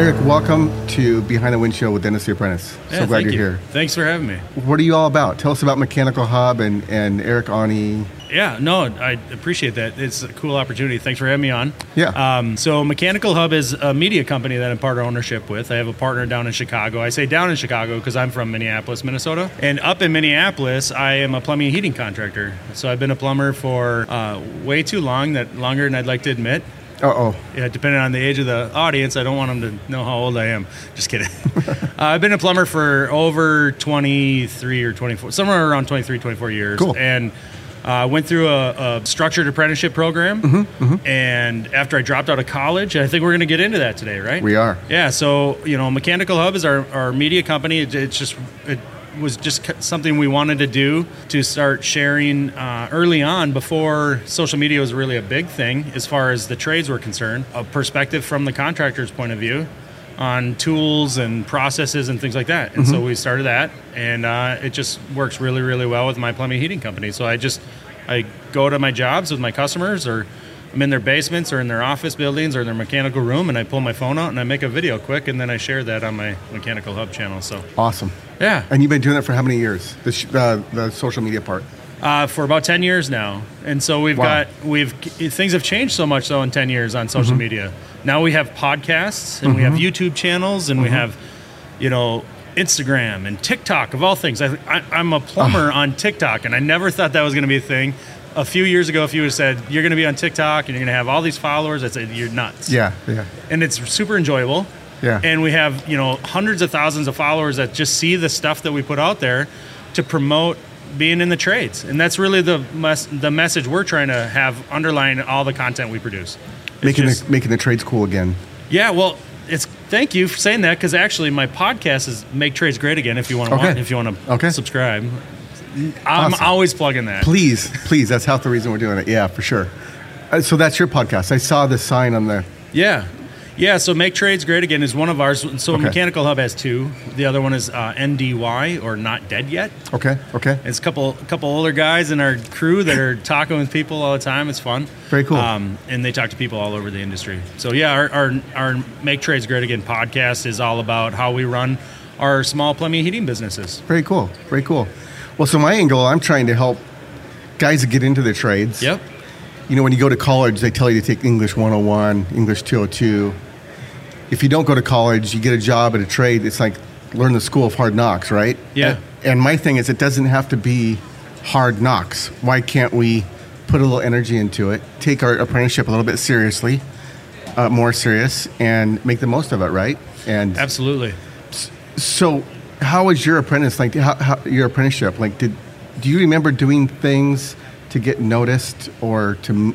Eric, welcome to Behind the Windshield with Dennis the Apprentice. Yeah, so glad you're here. Thanks for having me. What are you all about? Tell us about Mechanical Hub and Eric Aune. Yeah, no, I appreciate that. It's a cool opportunity. Thanks for having me on. Yeah. So Mechanical Hub is a media company that I'm part of ownership with. I have a partner down in Chicago. I say down in Chicago because I'm from Minneapolis, Minnesota. And up in Minneapolis, I am a plumbing and heating contractor. So I've been a plumber for way too long, longer than I'd like to admit. Uh-oh. Yeah, depending on the age of the audience, I don't want them to know how old I am. Just kidding. I've been a plumber for over 23 or 24, somewhere around 23, 24 years. Cool. And I went through a structured apprenticeship program. Mm-hmm, mm-hmm. And after I dropped out of college, I think we're going to get into that today, right? We are. Yeah, so, you know, Mechanical Hub is our media company. It was just something we wanted to do to start sharing early on before social media was really a big thing as far as the trades were concerned, a perspective from the contractor's point of view on tools and processes and things like that. And mm-hmm. So we started that, and it just works really, really well with my plumbing heating company. So I go to my jobs with my customers, or I'm in their basements or in their office buildings or in their mechanical room, and I pull my phone out and I make a video quick, and then I share that on my Mechanical Hub channel. So awesome. Yeah. And you've been doing that for how many years, the social media part? For about 10 years now. And so things have changed so much, though, in 10 years on social mm-hmm. media. Now we have podcasts, and mm-hmm. we have YouTube channels, and mm-hmm. we have, you know, Instagram and TikTok, of all things. I'm a plumber on TikTok, and I never thought that was going to be a thing. A few years ago, if you would have said, you're going to be on TikTok and you're going to have all these followers, I said, you're nuts. Yeah, yeah. And it's super enjoyable. Yeah. And we have, you know, hundreds of thousands of followers that just see the stuff that we put out there to promote being in the trades. And that's really the message we're trying to have underlying all the content we produce. Making the trades cool again. Yeah, well, thank you for saying that, because actually my podcast is Make Trades Great Again, if you want to subscribe. I'm awesome. Always plugging that. Please. That's half the reason we're doing it. Yeah, for sure. So that's your podcast. I saw the sign on there. Yeah. Yeah, so Make Trades Great Again is one of ours. So okay. Mechanical Hub has two. The other one is NDY, or Not Dead Yet. Okay. It's a couple older guys in our crew that are talking with people all the time. It's fun. Very cool. And they talk to people all over the industry. So yeah, our Make Trades Great Again podcast is all about how we run our small plumbing and heating businesses. Very cool. Well, so my angle, I'm trying to help guys get into the trades. Yep. You know, when you go to college, they tell you to take English 101, English 202. If you don't go to college, you get a job at a trade, it's like learn the school of hard knocks, right? Yeah. And my thing is, it doesn't have to be hard knocks. Why can't we put a little energy into it, take our apprenticeship a little bit seriously, more serious, and make the most of it, right? And absolutely. So how was your apprentice? Like, your apprenticeship? Like, do you remember doing things to get noticed or to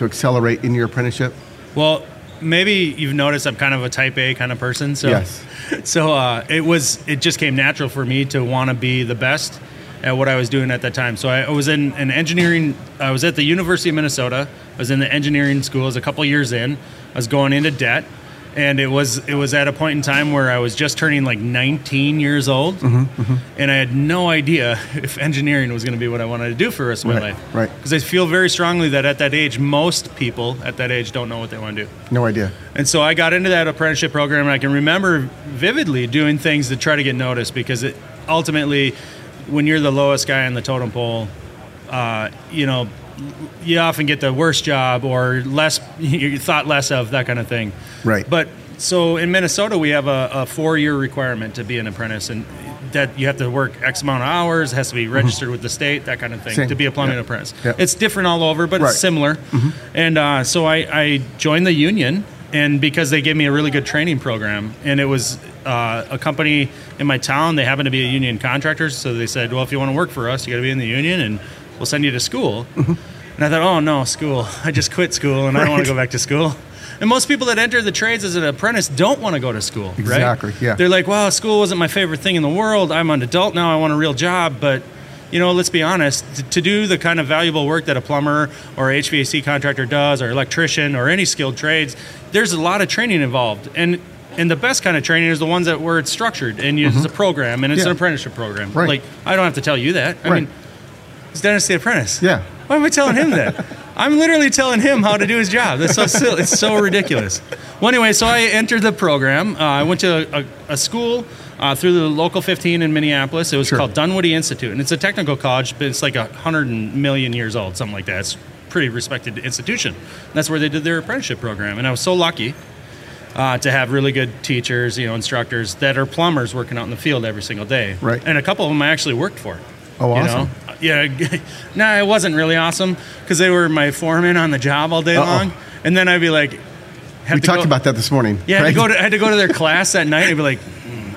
accelerate in your apprenticeship? Well, maybe you've noticed I'm kind of a Type A kind of person. So, yes. So it just came natural for me to want to be the best at what I was doing at that time. So I was in an engineering. I was at the University of Minnesota. I was in the engineering school. I was a couple years in. I was going into debt. And it was at a point in time where I was just turning like 19 years old, mm-hmm, mm-hmm. and I had no idea if engineering was going to be what I wanted to do for the rest of my life. Right. Because I feel very strongly that at that age, most people at that age don't know what they want to do. No idea. And so I got into that apprenticeship program, and I can remember vividly doing things to try to get noticed, because it ultimately, when you're the lowest guy on the totem pole, you know, you often get the worst job or less, you thought less of, that kind of thing. Right. But so in Minnesota, we have a 4-year requirement to be an apprentice, and that you have to work X amount of hours, has to be registered mm-hmm. with the state, that kind of thing, to be a plumbing yep. apprentice. Yep. It's different all over, but right. it's similar. Mm-hmm. And so I joined the union, and because they gave me a really good training program, and it was a company in my town, they happened to be a union contractor, so they said, well, if you want to work for us, you got to be in the union, and we'll send you to school. Mm-hmm. And I thought, oh no, school. I just quit school, and right. I don't want to go back to school. And most people that enter the trades as an apprentice don't want to go to school, exactly. right? Exactly, yeah. They're like, well, school wasn't my favorite thing in the world. I'm an adult now. I want a real job. But, you know, let's be honest. To do the kind of valuable work that a plumber or HVAC contractor does, or electrician, or any skilled trades, there's a lot of training involved. And the best kind of training is the ones that where it's structured, and mm-hmm. it's a program, and it's an apprenticeship program. Right. Like, I don't have to tell you that. I mean, it's Dennis the Apprentice. Yeah. Why am I telling him that? I'm literally telling him how to do his job. That's so silly. It's so ridiculous. Well, anyway, so I entered the program. I went to a school through the Local 15 in Minneapolis. It was called Dunwoody Institute, and it's a technical college, but it's like 100 million years old, something like that. It's a pretty respected institution. And that's where they did their apprenticeship program, and I was so lucky to have really good teachers, you know, instructors that are plumbers working out in the field every single day. Right. And a couple of them I actually worked for. Oh, awesome. You know? Yeah. No, it wasn't really awesome because they were my foreman on the job all day long. And then I'd be like... We talked about that this morning. Yeah, right? I had to go to their class that night and be like,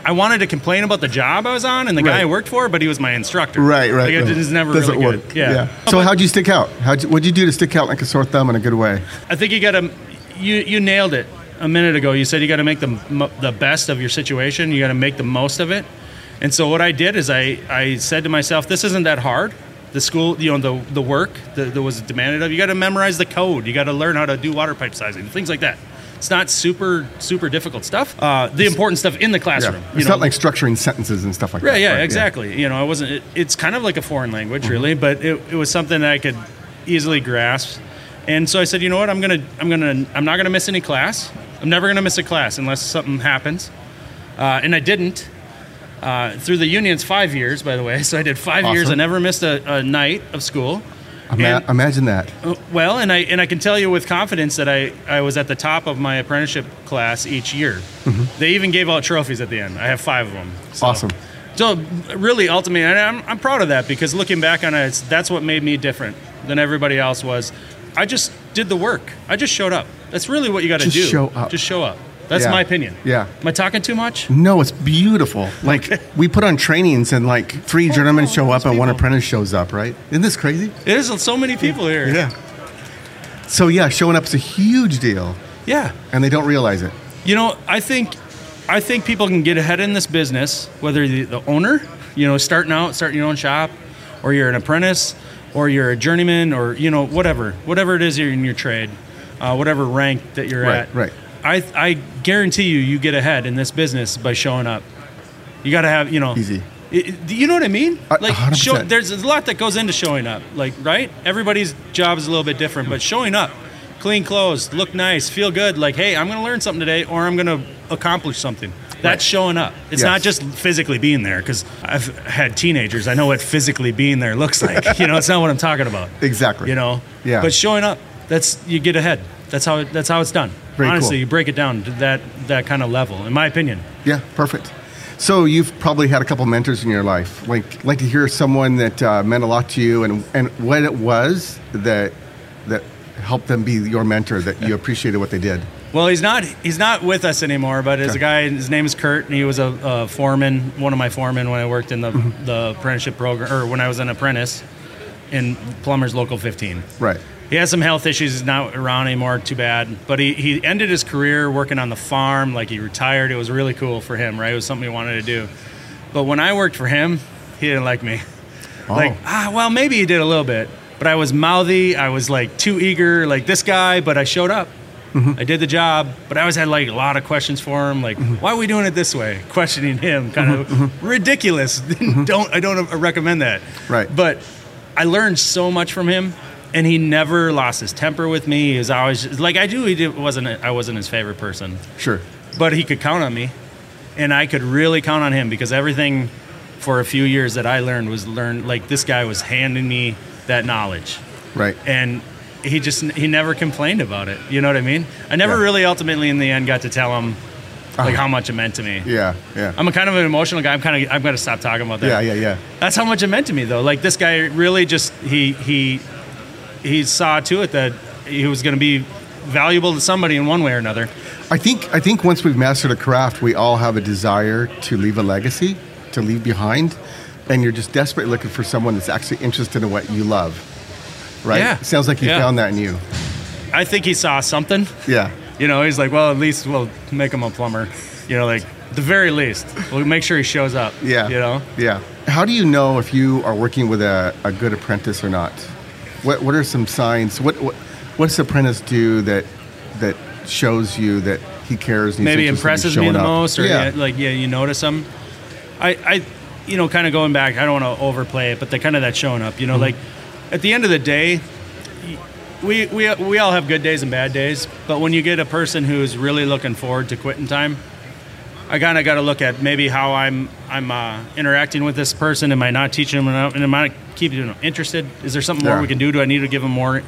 I wanted to complain about the job I was on and the guy I worked for, but he was my instructor. Right. Like, it was never really good. Work. Yeah. So how'd you stick out? What'd you do to stick out like a sore thumb in a good way? I think you got to... You nailed it. A minute ago, you said you got to make the best of your situation. You got to make the most of it. And so what I did is I said to myself, this isn't that hard. The school, you know, the work that was demanded of you, got to memorize the code. You got to learn how to do water pipe sizing, things like that. It's not super difficult stuff. The important stuff in the classroom. Yeah. It's not like structuring sentences and stuff like that. Yeah, right? Exactly. Yeah. You know, it's kind of like a foreign language, really, but it was something that I could easily grasp. And so I said, you know what? I'm not gonna miss any class. I'm never going to miss a class unless something happens. And I didn't. Through the unions, 5 years, by the way. So I did 5 years. I never missed a night of school. Imagine that. Well, and I can tell you with confidence that I was at the top of my apprenticeship class each year. Mm-hmm. They even gave out trophies at the end. I have 5 of them. So. Awesome. So really, ultimately, and I'm proud of that because looking back on it, that's what made me different than everybody else was. I just did the work. I just showed up. That's really what you got to do. Just show up. That's my opinion. Yeah. Am I talking too much? No, it's beautiful. Like, we put on trainings and, like, 3 journeymen show up and one apprentice shows up, right? Isn't this crazy? It is. So many people here. Yeah. So, yeah, showing up is a huge deal. Yeah. And they don't realize it. You know, I think people can get ahead in this business, whether the owner, you know, starting your own shop, or you're an apprentice, or you're a journeyman, or, you know, whatever it is you're in your trade, whatever rank that you're at. Right. I guarantee you get ahead in this business by showing up. You got to have, you know. Easy. You know what I mean? Like, 100%. There's a lot that goes into showing up, like, right? Everybody's job is a little bit different, but showing up, clean clothes, look nice, feel good, like, hey, I'm going to learn something today, or I'm going to accomplish something. That's showing up. It's not just physically being there, because I've had teenagers. I know what physically being there looks like. You know, it's not what I'm talking about. Exactly. You know? Yeah. But showing up, you get ahead. That's how it's done. Honestly, cool. You break it down to that kind of level, in my opinion. Yeah, perfect. So you've probably had a couple mentors in your life. Like to hear someone that meant a lot to you and what it was that helped them be your mentor, that you appreciated what they did. Well, he's not with us anymore, but there's a guy, his name is Kurt, and he was a foreman, one of my foremen when I worked in the apprenticeship program, or when I was an apprentice in Plumbers Local 15. Right. He has some health issues, he's not around anymore, too bad. But he ended his career working on the farm, like he retired. It was really cool for him, right? It was something he wanted to do. But when I worked for him, he didn't like me. Oh. Like, well, maybe he did a little bit. But I was mouthy, I was like too eager, like this guy, but I showed up. Mm-hmm. I did the job, but I always had like a lot of questions for him, like why are we doing it this way? Questioning him, kind of ridiculous. I don't recommend that. Right. But I learned so much from him, and he never lost his temper with me. He was always like I wasn't his favorite person. Sure. But he could count on me, and I could really count on him because everything for a few years that I learned was learned. Like this guy was handing me that knowledge. Right. And he never complained about it. You know what I mean? I never really ultimately in the end got to tell him like how much it meant to me. Yeah. I'm a kind of an emotional guy. I've got to stop talking about that. Yeah. That's how much it meant to me though. Like this guy really just he saw to it that he was going to be valuable to somebody in one way or another. I think once we've mastered a craft, we all have a desire to leave a legacy, to leave behind, and you're just desperately looking for someone that's actually interested in what you love. Right? Yeah. Sounds like you found that in you. I think he saw something. Yeah. You know, he's like, well, at least we'll make him a plumber. You know, like, the very least. We'll make sure he shows up. Yeah. You know? Yeah. How do you know if you are working with a good apprentice or not? What are some signs? What does the apprentice do that shows you that he cares? And maybe impresses me the most. Or, you notice him. I you know, kind of going back, I don't want to overplay it, but the kind of that showing up, you know, like, at the end of the day, we all have good days and bad days, but when you get a person who's really looking forward to quitting time, I kind of got to look at maybe how I'm interacting with this person. Am I not teaching them enough? And am I keeping them interested? Is there something more we can do? Do I need to give them more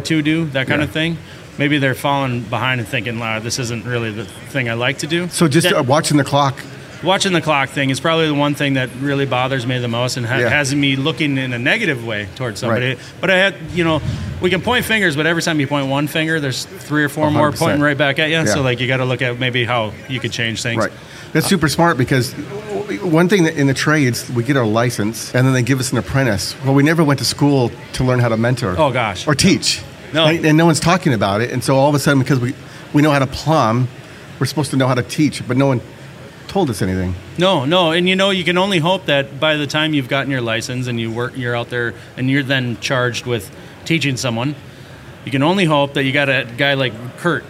to do? That kind of thing. Maybe they're falling behind and thinking, wow, this isn't really the thing I like to do. So just watching the clock. Watching the clock thing is probably the one thing that really bothers me the most and has me looking in a negative way towards somebody. Right. But I had, you know, we can point fingers, but every time you point one finger, there's three or four 100%. More pointing right back at you. Yeah. So, like, you got to look at maybe how you could change things. Right. That's super smart, because one thing that in the trades, we get our license and then they give us an apprentice. Well, we never went to school to learn how to mentor. Oh, gosh. Or teach. No. And no one's talking about it. And so all of a sudden, because we know how to plumb, we're supposed to know how to teach, but no one told us anything. No, and you know, you can only hope that by the time you've gotten your license and you're out there and you're then charged with teaching someone, you can only hope that you got a guy like Kurt,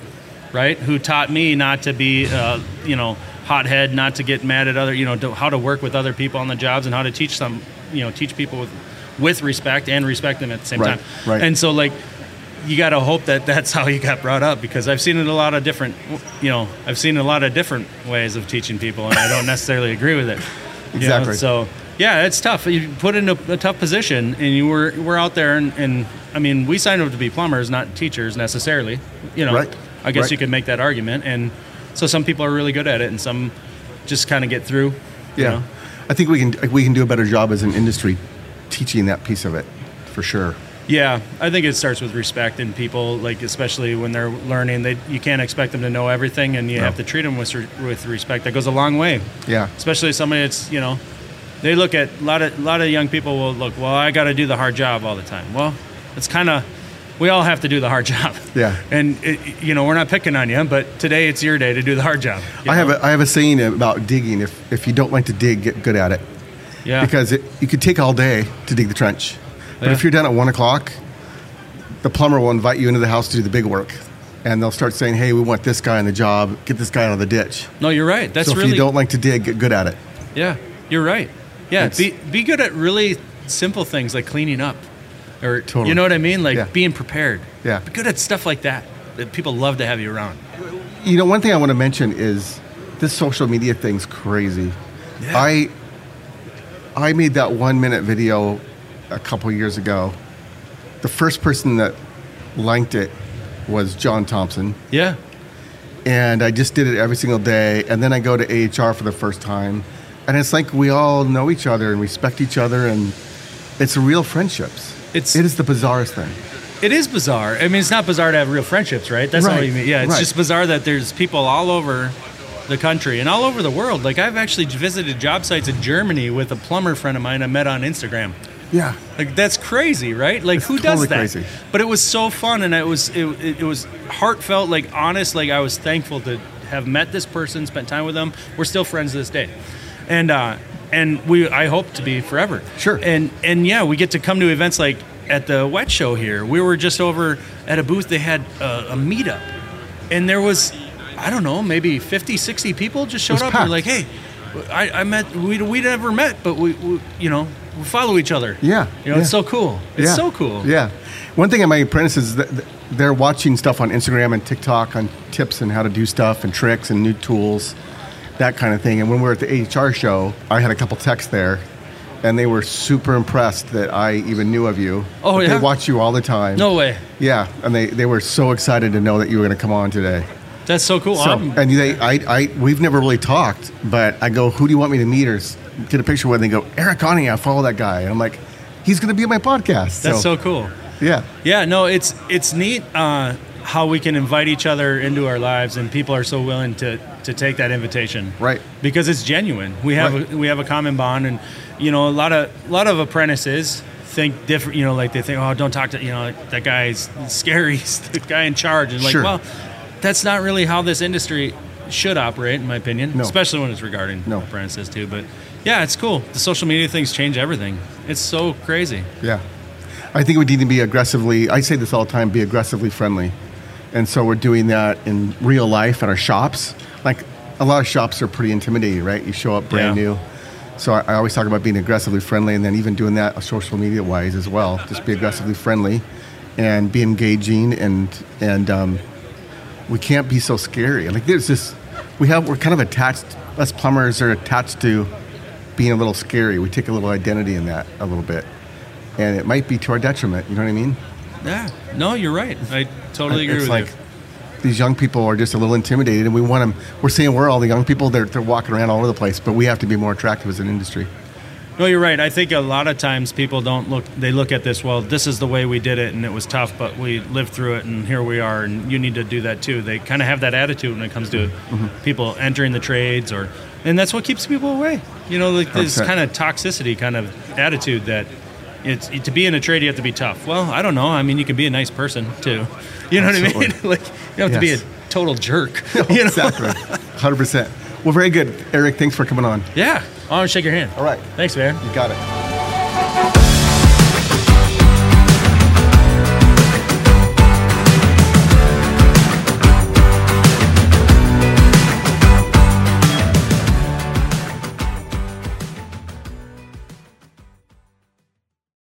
right, who taught me not to be hothead, not to get mad at other, how to work with other people on the jobs and how to teach some, teach people with respect and respect them at the same time. Right. And so, like, you got to hope that that's how you got brought up, because I've seen it I've seen a lot of different ways of teaching people, and I don't necessarily agree with it. Exactly. So yeah, it's tough. You put in a tough position, and we're out there, and I mean, we signed up to be plumbers, not teachers necessarily. I guess you could make that argument, and so some people are really good at it, and some just kind of get through. Yeah, I think we can do a better job as an industry teaching that piece of it, for sure. Yeah, I think it starts with respect in people, like, especially when they're learning. You can't expect them to know everything, and you have to treat them with respect. That goes a long way. Yeah. Especially somebody that's, they look at a lot of young people will look, well, I got to do the hard job all the time. Well, it's kind of, we all have to do the hard job. Yeah. And, we're not picking on you, but today it's your day to do the hard job. I have a saying about digging. If you don't like to dig, get good at it. Yeah. Because you could take all day to dig the trench. But if you're done at 1:00, the plumber will invite you into the house to do the big work. And they'll start saying, hey, we want this guy on the job. Get this guy out of the ditch. No, you're right. That's if you don't like to dig, get good at it. Yeah, you're right. Yeah, be good at really simple things like cleaning up. Or, you know what I mean? Like being prepared. Yeah. Be good at stuff like that people love to have you around. You know, one thing I want to mention is this social media thing's crazy. Yeah. I made that 1-minute video a couple years ago. The first person that liked it was John Thompson. Yeah. And I just did it every single day. And then I go to AHR for the first time. And it's like we all know each other and respect each other. And it's real friendships. It is the bizarrest thing. It is bizarre. I mean, it's not bizarre to have real friendships, right? That's not what you mean. Yeah, it's just bizarre that there's people all over the country and all over the world. Like, I've actually visited job sites in Germany with a plumber friend of mine I met on Instagram. Yeah, like, that's crazy, right? Like, who does that? Crazy. But it was so fun, and it was heartfelt, like, honest. Like, I was thankful to have met this person, spent time with them. We're still friends to this day, and I hope to be forever. Sure. And yeah, we get to come to events like at the Wet Show here. We were just over at a booth. They had a meetup, and there was, I don't know, maybe 50, 60 people just showed up. Packed. And were like, hey, I met. We never met, but we we follow each other. Yeah. It's so cool. It's so cool. Yeah. One thing at my apprentices is that they're watching stuff on Instagram and TikTok on tips and how to do stuff and tricks and new tools, that kind of thing. And when we were at the AHR show, I had a couple texts there, and they were super impressed that I even knew of you. Oh, yeah? They watch you all the time. No way. Yeah. And they were so excited to know that you were going to come on today. That's so cool. So, and we've never really talked, but I go, who do you want me to meet? Or get a picture with, and they go, Eric Aune, I follow that guy. And I'm like, he's going to be on my podcast. That's so cool. Yeah. Yeah, no, it's neat how we can invite each other into our lives, and people are so willing to take that invitation. Right. Because it's genuine. We have a common bond, and, a lot of apprentices think different, like they think, oh, don't talk to, that guy's scary, he's the guy in charge. And well, that's not really how this industry should operate, in my opinion. No. Especially when it's regarding apprentices too. But yeah, it's cool. The social media things change everything. It's so crazy. Yeah. I think we need to be I say this all the time, be aggressively friendly. And so we're doing that in real life at our shops. Like, a lot of shops are pretty intimidating, right? You show up brand new. So I always talk about being aggressively friendly, and then even doing that social media-wise as well. Just be aggressively friendly. and be engaging, and we can't be so scary. Like there's this, we're kind of attached. Us plumbers are attached to being a little scary. We take a little identity in that a little bit, and it might be to our detriment. You know what I mean? Yeah. No, you're right. I totally agree with you. It's like these young people are just a little intimidated, and we want them. We're saying we're all the young people. They're walking around all over the place, but we have to be more attractive as an industry. No, you're right. I think a lot of times people don't look, they look at this, well, this is the way we did it and it was tough, but we lived through it and here we are, and you need to do that too. They kind of have that attitude when it comes to people entering the trades, or, and that's what keeps people away. You know, like this kind of toxicity kind of attitude that it's, to be in a trade, you have to be tough. Well, I don't know. I mean, you can be a nice person too. You know what I mean? Like you don't have to be a total jerk. No, you know? Exactly. 100%. Well, very good. Eric, thanks for coming on. Yeah. I want to shake your hand. All right. Thanks, man. You got it.